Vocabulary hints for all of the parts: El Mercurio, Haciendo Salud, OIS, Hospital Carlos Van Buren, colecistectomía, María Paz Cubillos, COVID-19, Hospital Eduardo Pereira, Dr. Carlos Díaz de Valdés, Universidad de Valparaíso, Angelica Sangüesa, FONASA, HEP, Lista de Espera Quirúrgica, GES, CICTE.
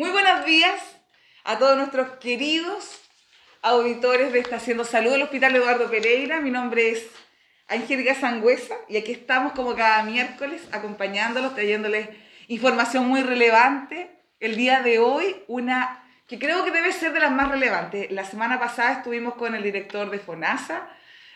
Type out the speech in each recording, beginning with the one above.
Muy buenos días a todos nuestros queridos auditores de esta Haciendo Salud del Hospital Eduardo Pereira. Mi nombre es Angelica Sangüesa y aquí estamos como cada miércoles acompañándolos, trayéndoles información muy relevante. El día de hoy, una que creo que debe ser de las más relevantes. La semana pasada estuvimos con el director de FONASA,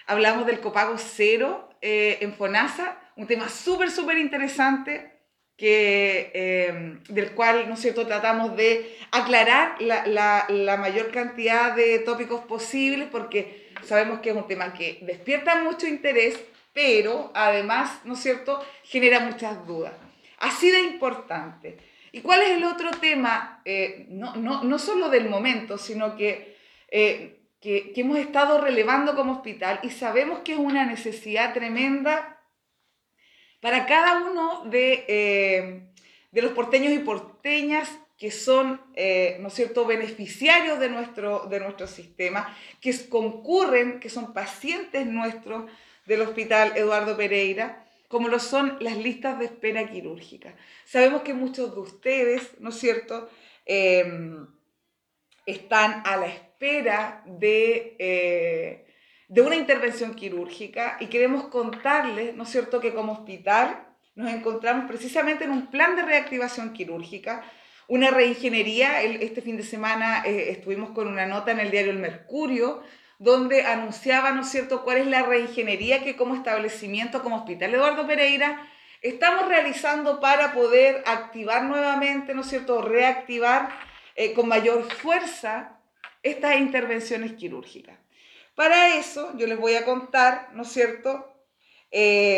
hablamos del copago cero en FONASA, un tema súper interesante, del cual, ¿no es cierto?, tratamos de aclarar la mayor cantidad de tópicos posibles, porque sabemos que es un tema que despierta mucho interés, pero además, ¿no es cierto?, genera muchas dudas. Así de importante. ¿Y cuál es el otro tema? No solo del momento, sino que hemos estado relevando como hospital y sabemos que es una necesidad tremenda para cada uno de los porteños y porteñas que son, ¿no es cierto?, beneficiarios de nuestro sistema, que concurren, que son pacientes nuestros del Hospital Eduardo Pereira, como lo son las listas de espera quirúrgica. Sabemos que muchos de ustedes, ¿no es cierto?, están a la espera de una intervención quirúrgica y queremos contarles, ¿no es cierto?, que como hospital nos encontramos precisamente en un plan de reactivación quirúrgica, una reingeniería. Este fin de semana estuvimos con una nota en el diario El Mercurio, donde anunciaba, ¿no es cierto?, cuál es la reingeniería que como establecimiento, como Hospital Eduardo Pereira, estamos realizando para poder activar nuevamente, ¿no es cierto?, reactivar con mayor fuerza estas intervenciones quirúrgicas. Para eso, yo les voy a contar, ¿no es cierto?, que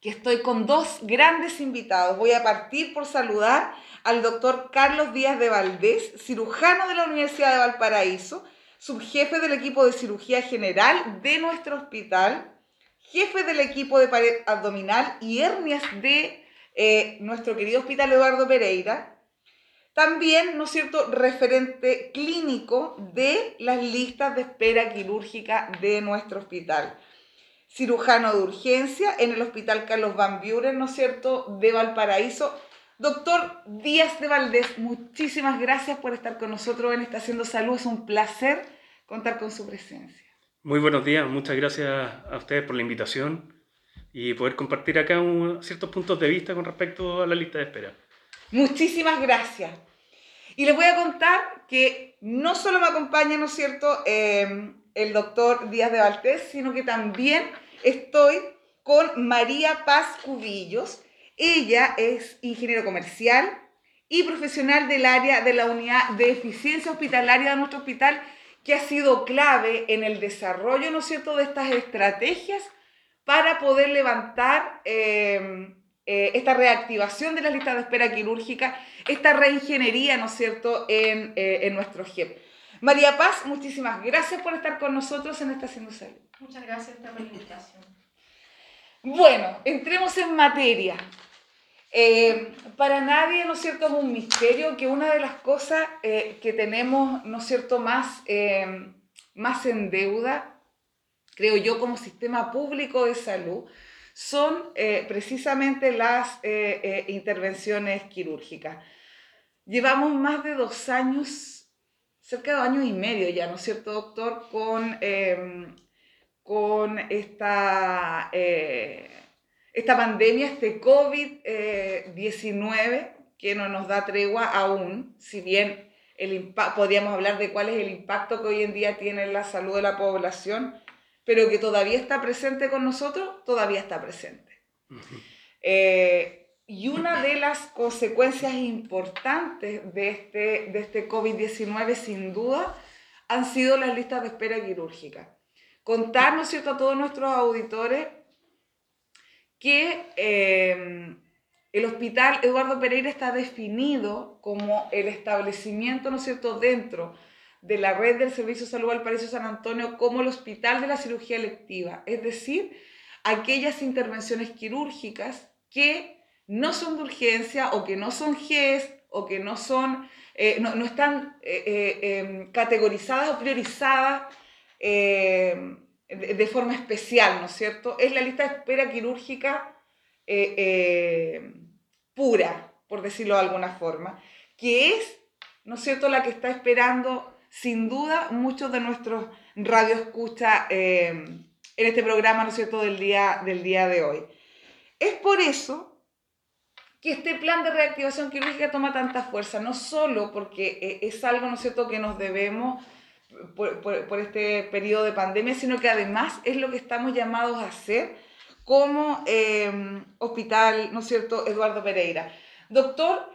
estoy con dos grandes invitados. Voy a partir por saludar al doctor Carlos Díaz de Valdés, cirujano de la Universidad de Valparaíso, subjefe del equipo de cirugía general de nuestro hospital, jefe del equipo de pared abdominal y hernias de nuestro querido Hospital Eduardo Pereira. También, ¿no es cierto?, referente clínico de las listas de espera quirúrgica de nuestro hospital. Cirujano de urgencia en el Hospital Carlos Van Buren, ¿no es cierto?, de Valparaíso. Doctor Díaz de Valdés, muchísimas gracias por estar con nosotros en esta Haciendo Salud. Es un placer contar con su presencia. Muy buenos días, muchas gracias a ustedes por la invitación y poder compartir acá ciertos puntos de vista con respecto a la lista de espera. Muchísimas gracias. Y les voy a contar que no solo me acompaña, ¿no es cierto?, el doctor Díaz de Valdés, sino que también estoy con María Paz Cubillos. Ella es ingeniero comercial y profesional del área de la unidad de eficiencia hospitalaria de nuestro hospital, que ha sido clave en el desarrollo, ¿no es cierto?, de estas estrategias para poder levantar esta reactivación de las listas de espera quirúrgica, esta reingeniería, ¿no es cierto?, en nuestro HEP. María Paz, muchísimas gracias por estar con nosotros en esta Haciendo Salud. Muchas gracias por la invitación. Bueno, entremos en materia. Para nadie, ¿no es cierto?, es un misterio que una de las cosas que tenemos, ¿no es cierto?, más en deuda, creo yo, como sistema público de salud, son precisamente las intervenciones quirúrgicas. Llevamos más de 2 años, cerca de 2 años y medio ya, ¿no es cierto, doctor?, con esta pandemia, este COVID-19, que no nos da tregua aún, si bien podríamos hablar de cuál es el impacto que hoy en día tiene en la salud de la población, pero que todavía está presente con nosotros, todavía está presente. Y una de las consecuencias importantes de este COVID-19, sin duda, han sido las listas de espera quirúrgica. Contar, ¿no es cierto?, a todos nuestros auditores que el Hospital Eduardo Pereira está definido como el establecimiento, ¿no es cierto?, dentro de la red del Servicio de Salud Valparaíso San Antonio como el Hospital de la Cirugía Electiva, es decir, aquellas intervenciones quirúrgicas que no son de urgencia o que no son GES o que no son, no están categorizadas o priorizadas de forma especial, ¿no es cierto? Es la lista de espera quirúrgica pura, por decirlo de alguna forma, que es, ¿no es cierto?, la que está esperando sin duda muchos de nuestros radioescuchas en este programa, ¿no es cierto?, del día de hoy. Es por eso que este plan de reactivación quirúrgica toma tanta fuerza, no solo porque es algo, ¿no es cierto?, que nos debemos por este periodo de pandemia, sino que además es lo que estamos llamados a hacer como hospital, ¿no es cierto?, Eduardo Pereira. Doctor,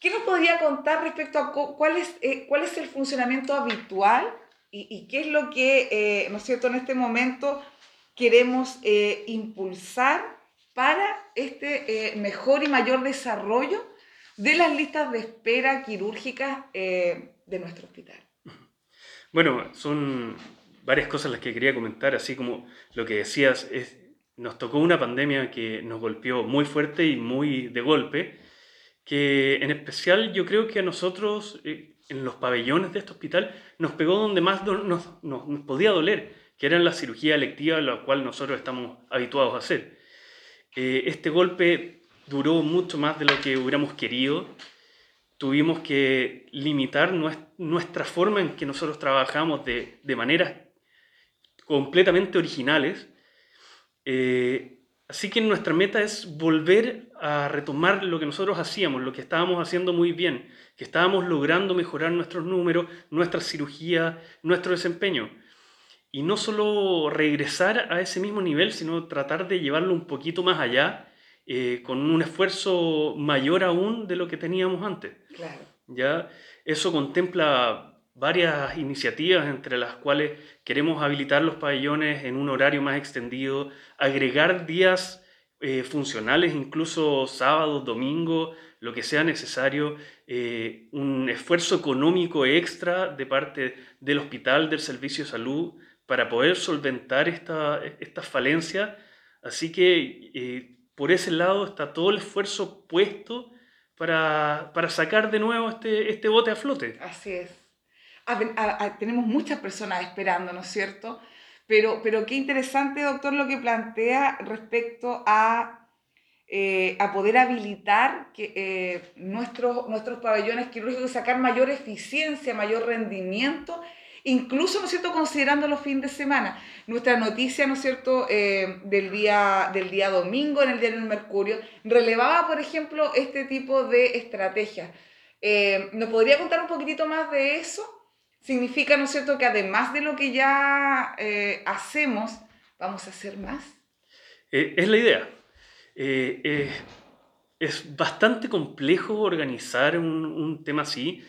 ¿qué nos podría contar respecto a cuál es el funcionamiento habitual y qué es lo que, ¿no es cierto?, en este momento queremos impulsar para este mejor y mayor desarrollo de las listas de espera quirúrgicas de nuestro hospital? Bueno, son varias cosas las que quería comentar, así como lo que decías, nos tocó una pandemia que nos golpeó muy fuerte y muy de golpe, que en especial yo creo que a nosotros, en los pabellones de este hospital, nos pegó donde más nos podía doler, que era en la cirugía electiva, la cual nosotros estamos habituados a hacer. Este golpe duró mucho más de lo que hubiéramos querido. Tuvimos que limitar nuestra forma en que nosotros trabajamos de maneras completamente originales. Así que nuestra meta es volver a retomar lo que nosotros hacíamos, lo que estábamos haciendo muy bien, que estábamos logrando mejorar nuestros números, nuestra cirugía, nuestro desempeño. Y no solo regresar a ese mismo nivel, sino tratar de llevarlo un poquito más allá, con un esfuerzo mayor aún de lo que teníamos antes. Claro. ¿Ya? Eso contempla varias iniciativas, entre las cuales queremos habilitar los pabellones en un horario más extendido, agregar días funcionales, incluso sábados, domingos, lo que sea necesario, un esfuerzo económico extra de parte del hospital, del servicio de salud, para poder solventar esta falencia. Así que por ese lado está todo el esfuerzo puesto para sacar de nuevo este bote a flote. Así es. Tenemos muchas personas esperando, ¿no es cierto? Pero qué interesante, doctor, lo que plantea respecto a poder habilitar que, nuestros pabellones quirúrgicos, sacar mayor eficiencia, mayor rendimiento, incluso, ¿no es cierto?, considerando los fines de semana. Nuestra noticia, ¿no es cierto?, del día domingo en el diario El Mercurio, relevaba, por ejemplo, este tipo de estrategias. ¿Nos podría contar un poquitito más de eso? Significa, ¿no es cierto?, que además de lo que ya hacemos, ¿vamos a hacer más? Es la idea. Es bastante complejo organizar un tema así.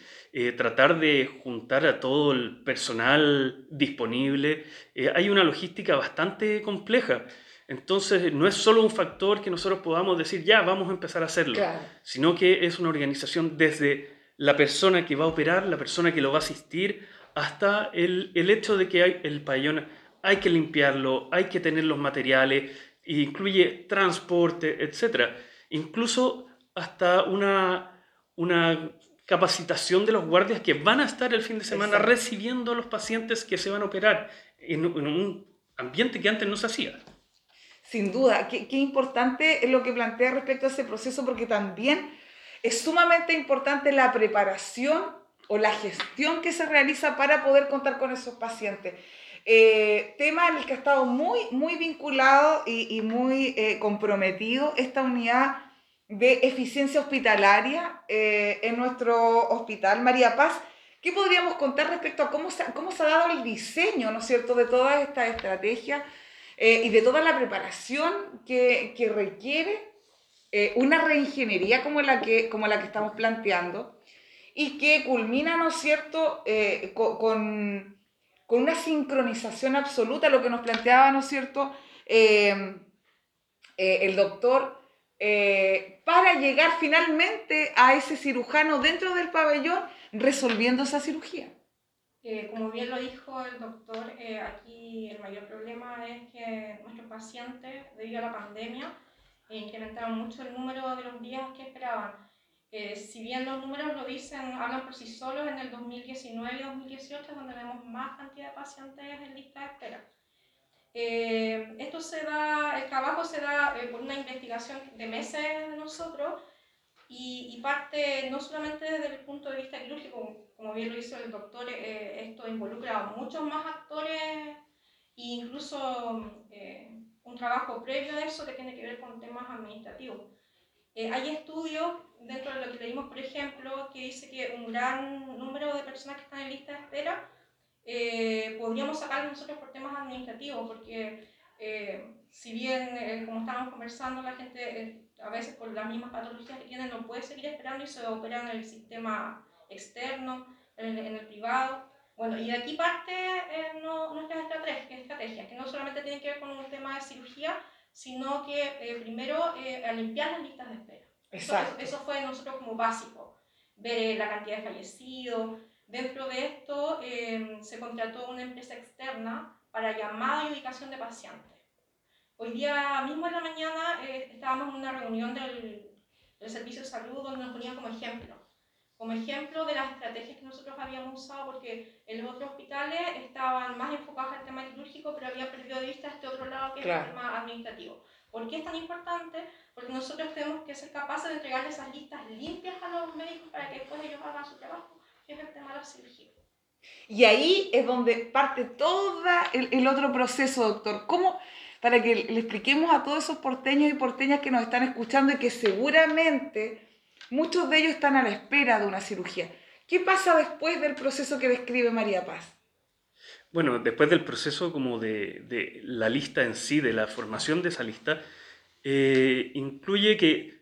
Tratar de juntar a todo el personal disponible. Hay una logística bastante compleja. Entonces, no es solo un factor que nosotros podamos decir, ya, vamos a empezar a hacerlo. Claro. Sino que es una organización desde la persona que va a operar, la persona que lo va a asistir, hasta el hecho de que el pabellón hay que limpiarlo, hay que tener los materiales, e incluye transporte, etc. Incluso hasta una capacitación de los guardias que van a estar el fin de semana. Exacto. Recibiendo a los pacientes que se van a operar en un ambiente que antes no se hacía. Sin duda, qué importante es lo que plantea respecto a ese proceso, porque también es sumamente importante la preparación o la gestión que se realiza para poder contar con esos pacientes. Tema en el que ha estado muy, muy vinculado y muy comprometido esta unidad de eficiencia hospitalaria en nuestro hospital. María Paz, ¿qué podríamos contar respecto a cómo se ha dado el diseño, ¿no es cierto?, de toda esta estrategia y de toda la preparación que requiere una reingeniería como la que estamos planteando y que culmina, ¿no es cierto?, con una sincronización absoluta, lo que nos planteaba, ¿no es cierto?, el doctor, para llegar finalmente a ese cirujano dentro del pabellón resolviendo esa cirugía. Como bien lo dijo el doctor, aquí el mayor problema es que nuestros pacientes, debido a la pandemia, incrementaron mucho el número de los días que esperaban. Si bien los números lo dicen, hablan por sí solos, en el 2019 y 2018 es donde tenemos más cantidad de pacientes en lista de espera. El trabajo se da por una investigación de meses de nosotros y parte no solamente desde el punto de vista quirúrgico, como bien lo hizo el doctor, esto involucra a muchos más actores e incluso un trabajo previo a eso que tiene que ver con temas administrativos. Hay estudios dentro de lo que leímos, por ejemplo, que dice que un gran número de personas que están en lista de espera podríamos sacarlos nosotros por temas administrativos, porque si bien, como estábamos conversando, la gente a veces por las mismas patologías que tienen no puede seguir esperando y se opera en el sistema externo, en el privado. Bueno, y de aquí parte nuestras estrategias, que no solamente tienen que ver con un tema de cirugía, sino que primero limpiar las listas de espera. Exacto. Eso fue de nosotros como básico, ver la cantidad de fallecidos. Dentro de esto se contrató una empresa externa para llamada y ubicación de pacientes. Hoy día mismo en la mañana estábamos en una reunión del Servicio de Salud donde nos ponían como ejemplo de las estrategias que nosotros habíamos usado, porque en los otros hospitales estaban más enfocados al tema quirúrgico, pero había perdido de vista este otro lado que claro. Es el tema administrativo. ¿Por qué es tan importante? Porque nosotros tenemos que ser capaces de entregar esas listas limpias a los médicos para que después ellos hagan su trabajo, que es el tema de la cirugía. Y ahí es donde parte todo el otro proceso, doctor. ¿Cómo? Para que le expliquemos a todos esos porteños y porteñas que nos están escuchando y que seguramente muchos de ellos están a la espera de una cirugía. ¿Qué pasa después del proceso que describe María Paz? Bueno, después del proceso como de la lista en sí, de la formación de esa lista, incluye que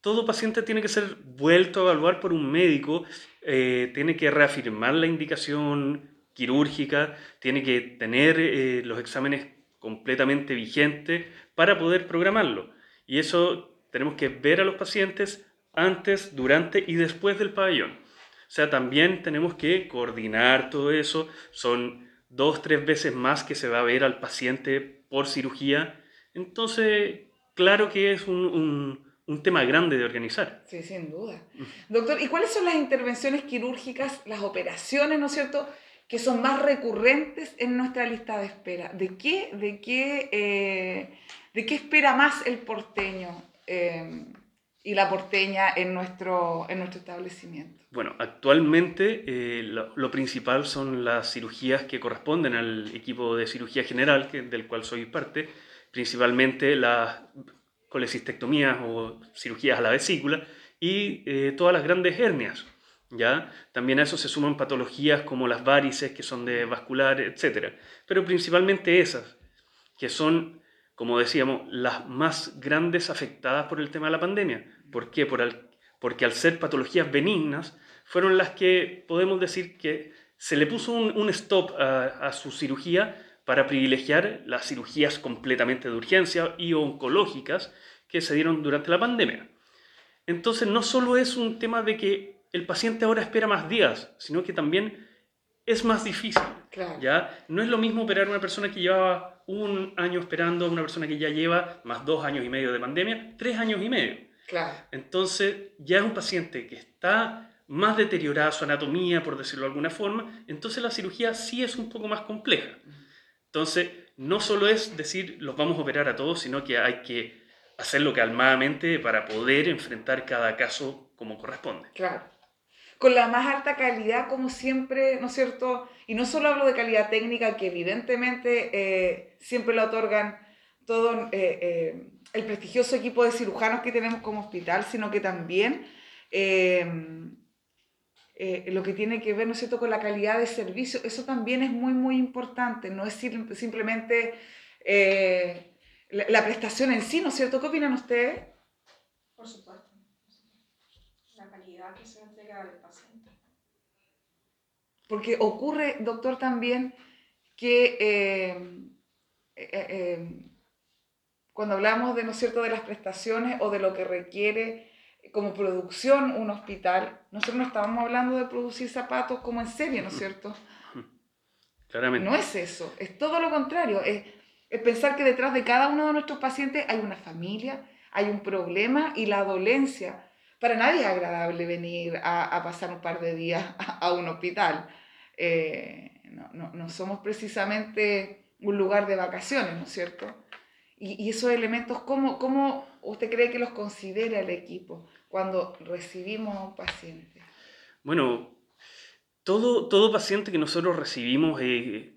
todo paciente tiene que ser vuelto a evaluar por un médico, tiene que reafirmar la indicación quirúrgica, tiene que tener los exámenes completamente vigentes para poder programarlo. Y eso tenemos que ver a los pacientes antes, durante y después del pabellón. O sea, también tenemos que coordinar todo eso. Son 2-3 veces más que se va a ver al paciente por cirugía. Entonces, claro que es un tema grande de organizar. Sí, sin duda. Doctor, ¿y cuáles son las intervenciones quirúrgicas, las operaciones, ¿no es cierto?, que son más recurrentes en nuestra lista de espera? ¿De qué espera más el porteño? Y la porteña en nuestro establecimiento. Bueno, actualmente lo principal son las cirugías que corresponden al equipo de cirugía general, del cual soy parte, principalmente las colecistectomías o cirugías a la vesícula y todas las grandes hernias, ¿ya? También a eso se suman patologías como las várices, que son de vascular, etc. Pero principalmente esas, que son, como decíamos, las más grandes afectadas por el tema de la pandemia. ¿Por qué? Porque al ser patologías benignas, fueron las que podemos decir que se le puso un stop a su cirugía para privilegiar las cirugías completamente de urgencia y oncológicas que se dieron durante la pandemia. Entonces, no solo es un tema de que el paciente ahora espera más días, sino que también es más difícil. Claro. ¿Ya? No es lo mismo operar a una persona que llevaba un año esperando, una persona que ya lleva más 2 años y medio de pandemia, 3 años y medio. Claro. Entonces, ya es un paciente que está más deteriorada su anatomía, por decirlo de alguna forma, entonces la cirugía sí es un poco más compleja. Entonces, no solo es decir, los vamos a operar a todos, sino que hay que hacerlo calmadamente para poder enfrentar cada caso como corresponde. Claro. Con la más alta calidad, como siempre, ¿no es cierto? Y no solo hablo de calidad técnica, que evidentemente siempre la otorgan todo el prestigioso equipo de cirujanos que tenemos como hospital, sino que también lo que tiene que ver, ¿no es cierto?, con la calidad de servicio. Eso también es muy, muy importante. No es simplemente la prestación en sí, ¿no es cierto? ¿Qué opinan ustedes? Por supuesto. La calidad que se entrega al paciente. Porque ocurre, doctor, también que cuando hablamos de, ¿no es cierto?, de las prestaciones o de lo que requiere como producción un hospital, nosotros no estábamos hablando de producir zapatos como en serie, ¿no es cierto? Claramente. No es eso, es todo lo contrario. Es pensar que detrás de cada uno de nuestros pacientes hay una familia, hay un problema y la dolencia. Para nadie es agradable venir a pasar un par de días a un hospital. No somos precisamente un lugar de vacaciones, ¿no es cierto? Y esos elementos, ¿cómo usted cree que los considera el equipo cuando recibimos a un paciente? Bueno, todo paciente que nosotros recibimos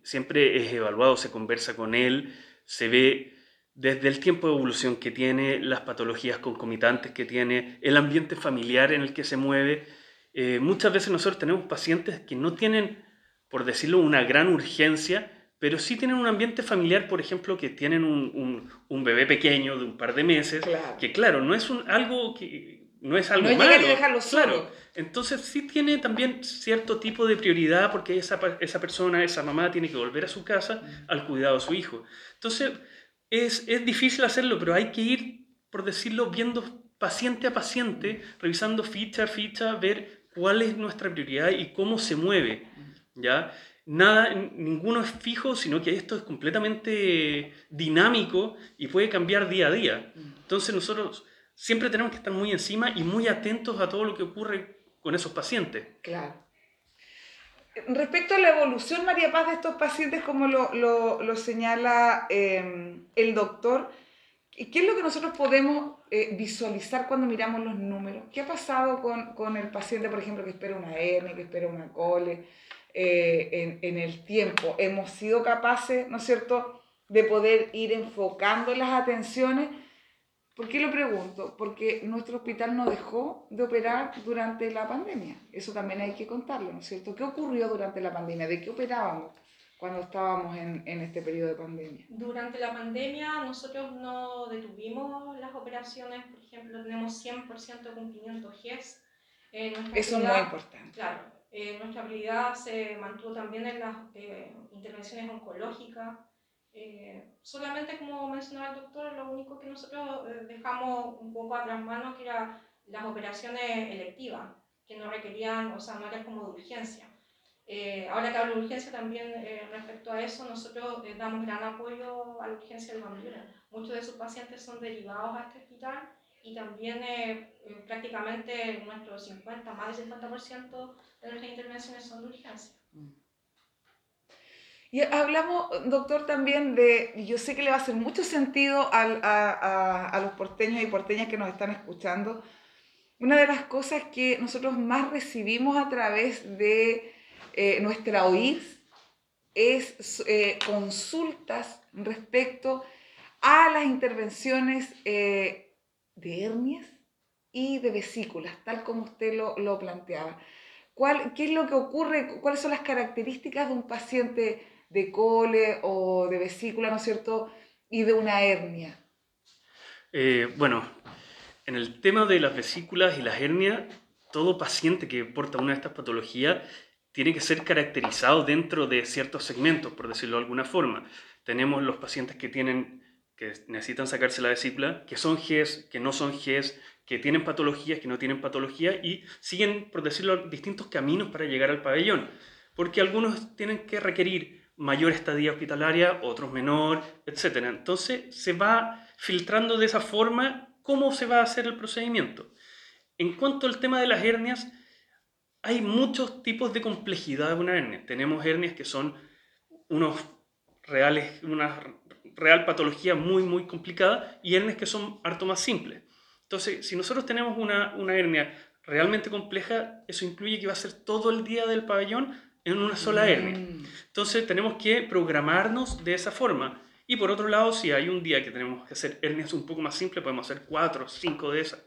siempre es evaluado, se conversa con él, se ve desde el tiempo de evolución que tiene, las patologías concomitantes que tiene, el ambiente familiar en el que se mueve. Muchas veces nosotros tenemos pacientes que no tienen, por decirlo, una gran urgencia, pero sí tienen un ambiente familiar, por ejemplo, que tienen un bebé pequeño de un par de meses, claro, que claro, no es algo que no es algo no malo, llegar y dejarlo solo. Claro. Entonces sí tiene también cierto tipo de prioridad porque esa persona, esa mamá tiene que volver a su casa al cuidado de su hijo. Entonces es difícil hacerlo, pero hay que ir, por decirlo, viendo paciente a paciente, revisando ficha a ficha, ver cuál es nuestra prioridad y cómo se mueve, ¿ya? Nada, ninguno es fijo, sino que esto es completamente dinámico y puede cambiar día a día. Entonces nosotros siempre tenemos que estar muy encima y muy atentos a todo lo que ocurre con esos pacientes. Claro. Respecto a la evolución, María Paz, de estos pacientes, como lo señala el doctor, ¿qué es lo que nosotros podemos visualizar cuando miramos los números? ¿Qué ha pasado con el paciente, por ejemplo, que espera una hernia, que espera una cole? En el tiempo hemos sido capaces, ¿no es cierto?, de poder ir enfocando las atenciones. ¿Por qué lo pregunto? Porque nuestro hospital no dejó de operar durante la pandemia, eso también hay que contarlo, ¿no es cierto? ¿Qué ocurrió durante la pandemia? ¿De qué operábamos cuando estábamos en este periodo de pandemia? Durante la pandemia nosotros no detuvimos las operaciones, por ejemplo, tenemos 100% de cumplimiento HEP. Eso es muy importante. Claro. Nuestra prioridad se mantuvo también en las intervenciones oncológicas. Solamente, como mencionaba el doctor, lo único que nosotros dejamos un poco atrás mano que eran las operaciones electivas, que no requerían, o sea, no eran como de urgencia. Ahora que hablo de urgencia también, respecto a eso, nosotros damos gran apoyo a la urgencia del Van Buren. Muchos de sus pacientes son derivados a este hospital y también prácticamente nuestro más del 50% de nuestras intervenciones son de urgencia. Y hablamos, doctor, también de, yo sé que le va a hacer mucho sentido a los porteños y porteñas que nos están escuchando, una de las cosas que nosotros más recibimos a través de nuestra OIS es consultas respecto a las intervenciones de hernias y de vesículas, tal como usted lo planteaba. ¿Qué es lo que ocurre? ¿Cuáles son las características de un paciente de cole o de vesícula, ¿no es cierto?, y de una hernia? Bueno, en el tema de las vesículas y las hernias, todo paciente que porta una de estas patologías tiene que ser caracterizado dentro de ciertos segmentos, por decirlo de alguna forma. Tenemos los pacientes que necesitan sacarse la vesícula, que son GES, que no son GES, que tienen patologías, que no tienen patologías y siguen, por decirlo, distintos caminos para llegar al pabellón, porque algunos tienen que requerir mayor estadía hospitalaria, otros menor, etc. Entonces se va filtrando de esa forma cómo se va a hacer el procedimiento. En cuanto al tema de las hernias, hay muchos tipos de complejidad de una hernia. Tenemos hernias que son una real patología muy, muy complicada y hernias que son harto más simples. Entonces, si nosotros tenemos una hernia realmente compleja, eso incluye que va a ser todo el día del pabellón en una sola hernia. Entonces, tenemos que programarnos de esa forma. Y por otro lado, si hay un día que tenemos que hacer hernias un poco más simples, podemos hacer 4 o 5 de esas.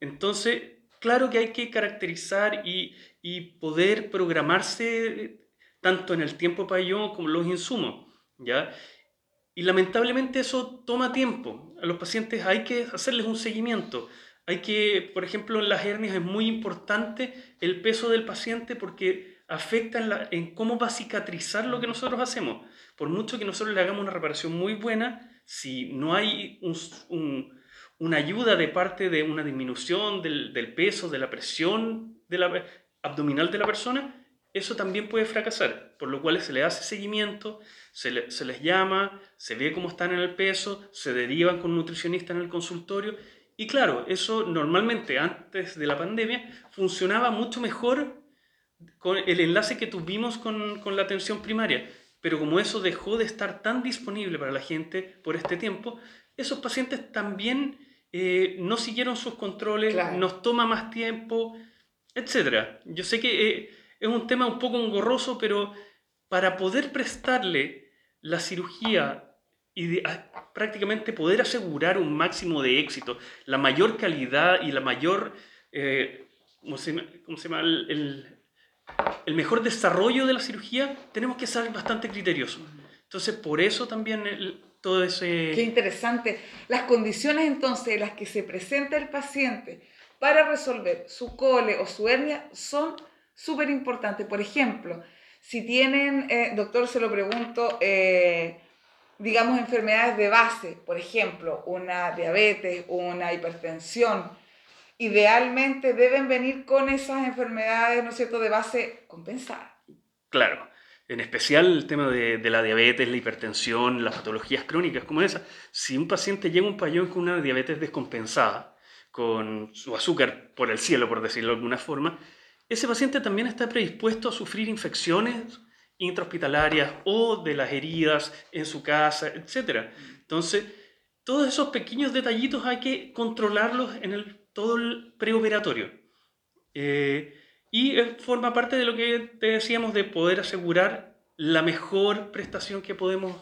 Entonces, claro que hay que caracterizar y poder programarse tanto en el tiempo de pabellón como los insumos, ¿ya? Y lamentablemente eso toma tiempo. A los pacientes hay que hacerles un seguimiento. Hay que, por ejemplo, en las hernias es muy importante el peso del paciente porque afecta en cómo va a cicatrizar lo que nosotros hacemos. Por mucho que nosotros le hagamos una reparación muy buena, si no hay una ayuda de parte de una disminución del peso, de la presión abdominal de la persona, eso también puede fracasar, por lo cual se le hace seguimiento, se les llama, se ve cómo están en el peso, se derivan con un nutricionista en el consultorio y claro, eso normalmente antes de la pandemia funcionaba mucho mejor con el enlace que tuvimos con la atención primaria, pero como eso dejó de estar tan disponible para la gente por este tiempo, esos pacientes también no siguieron sus controles, claro, nos toma más tiempo, etc. Yo sé que es un tema un poco engorroso, pero para poder prestarle la cirugía y prácticamente poder asegurar un máximo de éxito, la mayor calidad y la mayor, ¿cómo se llama? El mejor desarrollo de la cirugía, tenemos que ser bastante criteriosos. Entonces, por eso también... todo ese... Qué interesante. Las condiciones entonces en las que se presenta el paciente para resolver su cole o su hernia son súper importantes. Por ejemplo, si tienen, doctor, se lo pregunto, digamos enfermedades de base, por ejemplo, una diabetes, una hipertensión, idealmente deben venir con esas enfermedades, ¿no es cierto?, de base compensada. Claro. En especial el tema de la diabetes, la hipertensión, las patologías crónicas como esa. Si un paciente llega a un pabellón con una diabetes descompensada, con su azúcar por el cielo, por decirlo de alguna forma, ese paciente también está predispuesto a sufrir infecciones intrahospitalarias o de las heridas en su casa, etc. Entonces, todos esos pequeños detallitos hay que controlarlos en todo el preoperatorio. Y forma parte de lo que te decíamos de poder asegurar la mejor prestación que podemos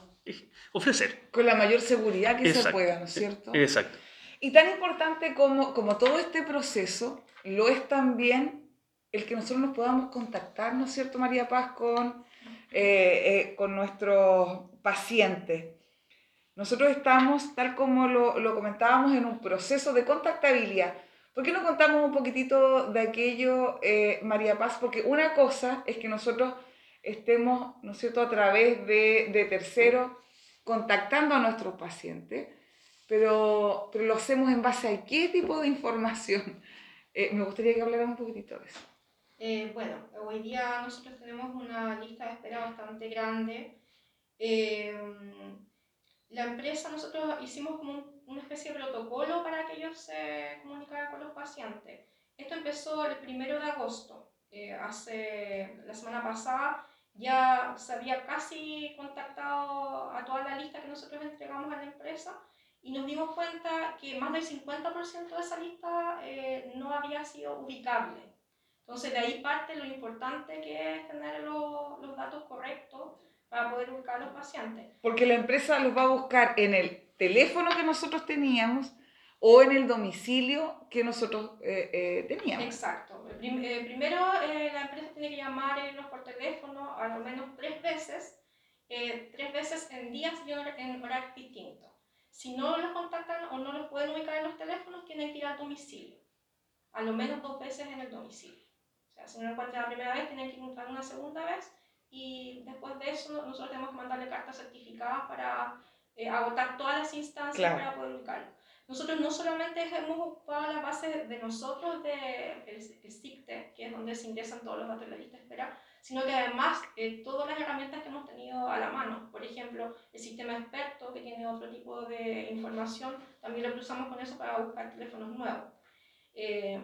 ofrecer. Con la mayor seguridad que se pueda, ¿no es cierto? Exacto. Y tan importante como todo este proceso, lo es también el que nosotros nos podamos contactar, ¿no es cierto, María Paz, con nuestros pacientes? Nosotros estamos, tal como lo comentábamos, en un proceso de contactabilidad. ¿Por qué no contamos un poquitito de aquello, María Paz? Porque una cosa es que nosotros estemos, ¿no es cierto?, a través de terceros contactando a nuestros pacientes, pero lo hacemos en base a qué tipo de información. Me gustaría que hablaran un poquitito de eso. Bueno, hoy día nosotros tenemos una lista de espera bastante grande. La empresa, nosotros hicimos como una especie de protocolo para que ellos se comunicaran con los pacientes. Esto empezó el 1 de agosto. La semana pasada ya se había casi contactado a toda la lista que nosotros entregamos a la empresa y nos dimos cuenta que más del 50% de esa lista no había sido ubicable. Entonces de ahí parte lo importante que es tener los datos correctos para poder buscar a los pacientes. Porque la empresa los va a buscar en el teléfono que nosotros teníamos o en el domicilio que nosotros teníamos. Exacto. Primero, la empresa tiene que llamarnos por teléfono al menos 3 veces, 3 veces en días y en horarios distintos. Si no los contactan o no los pueden ubicar en los teléfonos, tienen que ir al domicilio. A lo menos 2 veces en el domicilio. O sea, si no encuentran la primera vez, tienen que encontrar una segunda vez. Y después de eso, nosotros tenemos que mandarle cartas certificadas para agotar todas las instancias, claro, para poder ubicarlo. Nosotros no solamente hemos ocupado la base de nosotros, del CICTE, que es donde se ingresan todos los datos de la lista de espera, sino que además todas las herramientas que hemos tenido a la mano. Por ejemplo, el sistema experto, que tiene otro tipo de información, también lo cruzamos con eso para buscar teléfonos nuevos.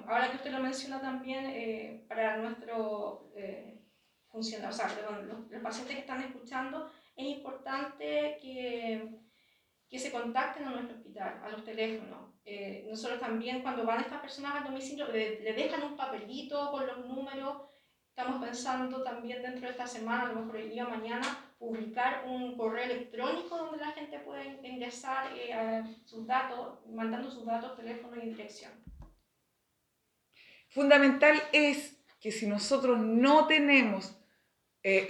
Ahora que usted lo menciona también, para nuestro... los pacientes que están escuchando, es importante que se contacten a nuestro hospital, a los teléfonos. Nosotros también, cuando van estas personas al domicilio, le dejan un papelito con los números. Estamos pensando también dentro de esta semana, a lo mejor el día de mañana, publicar un correo electrónico donde la gente puede ingresar sus datos, mandando sus datos, teléfono y dirección. Fundamental es que si nosotros no tenemos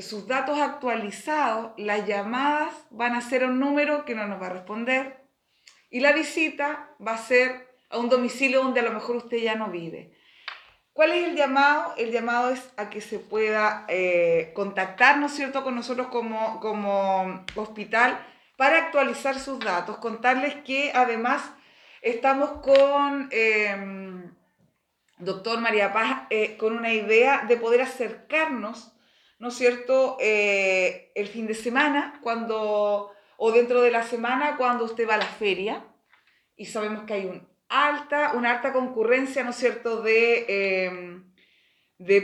sus datos actualizados, las llamadas van a ser a un número que no nos va a responder y la visita va a ser a un domicilio donde a lo mejor usted ya no vive. ¿Cuál es el llamado? El llamado es a que se pueda contactar, ¿no es cierto?, con nosotros como hospital para actualizar sus datos. Contarles que además estamos con... Doctor María Paz, con una idea de poder acercarnos, ¿no es cierto?, el fin de semana o dentro de la semana cuando usted va a la feria y sabemos que hay una alta concurrencia, ¿no es cierto?, de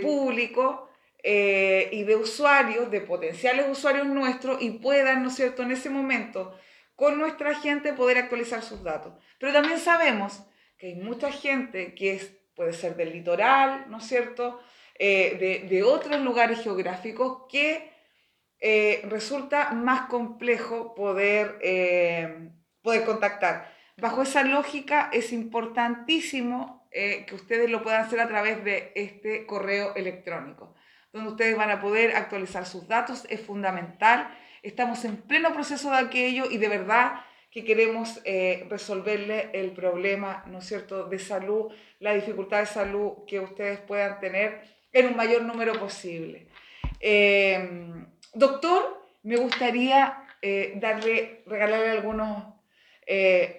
público y de usuarios, de potenciales usuarios nuestros, y puedan, ¿no es cierto?, en ese momento con nuestra gente poder actualizar sus datos. Pero también sabemos que hay mucha gente que puede ser del litoral, ¿no es cierto?, de otros lugares geográficos que resulta más complejo poder contactar. Bajo esa lógica es importantísimo que ustedes lo puedan hacer a través de este correo electrónico, donde ustedes van a poder actualizar sus datos. Es fundamental. Estamos en pleno proceso de aquello y de verdad que queremos resolverle el problema, ¿no es cierto?, de salud, la dificultad de salud que ustedes puedan tener en un mayor número posible. Doctor, me gustaría regalarle algunos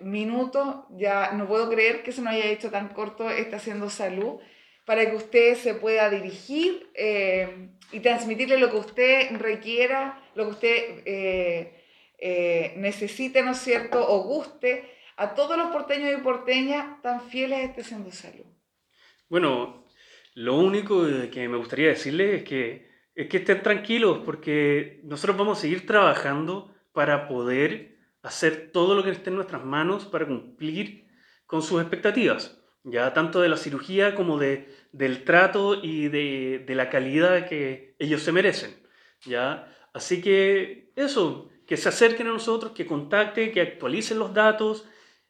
minutos, ya no puedo creer que se nos haya hecho tan corto este Haciendo Salud, para que usted se pueda dirigir y transmitirle lo que usted requiera, lo que usted necesite, ¿no es cierto?, o guste a todos los porteños y porteñas tan fieles a este Haciendo Salud. Bueno, lo único que me gustaría decirles es que estén tranquilos, porque nosotros vamos a seguir trabajando para poder hacer todo lo que esté en nuestras manos para cumplir con sus expectativas, ya tanto de la cirugía como del trato y de la calidad que ellos se merecen, ¿ya? Así que eso, que se acerquen a nosotros, que contacten, que actualicen los datos,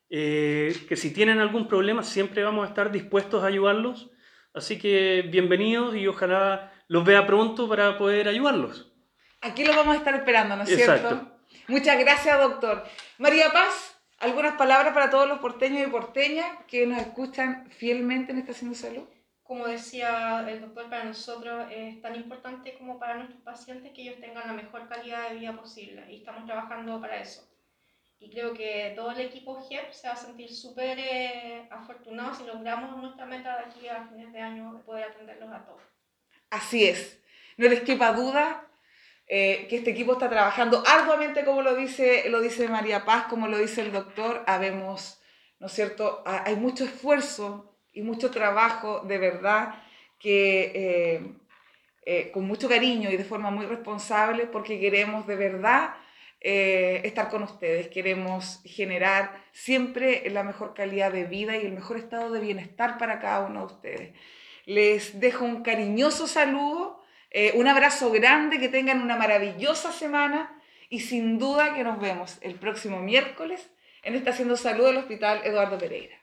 que si tienen algún problema siempre vamos a estar dispuestos a ayudarlos, así que bienvenidos y ojalá los vea pronto para poder ayudarlos. Aquí los vamos a estar esperando, ¿no es cierto? Muchas gracias, doctor. María Paz, algunas palabras para todos los porteños y porteñas que nos escuchan fielmente en esta Haciendo Salud. Como decía el doctor, para nosotros es tan importante como para nuestros pacientes que ellos tengan la mejor calidad de vida posible, y estamos trabajando para eso. Y creo que todo el equipo HEP se va a sentir súper afortunado si logramos nuestra meta de aquí a fines de año de poder atenderlos a todos. Así es. No les quepa duda que este equipo está trabajando arduamente, como lo dice María Paz, como lo dice el doctor. Habemos, ¿no es cierto?, hay mucho esfuerzo y mucho trabajo, de verdad, que con mucho cariño y de forma muy responsable, porque queremos de verdad estar con ustedes, queremos generar siempre la mejor calidad de vida y el mejor estado de bienestar para cada uno de ustedes. Les dejo un cariñoso saludo. Un abrazo grande, que tengan una maravillosa semana y sin duda que nos vemos el próximo miércoles en esta Haciendo Salud del Hospital Eduardo Pereira.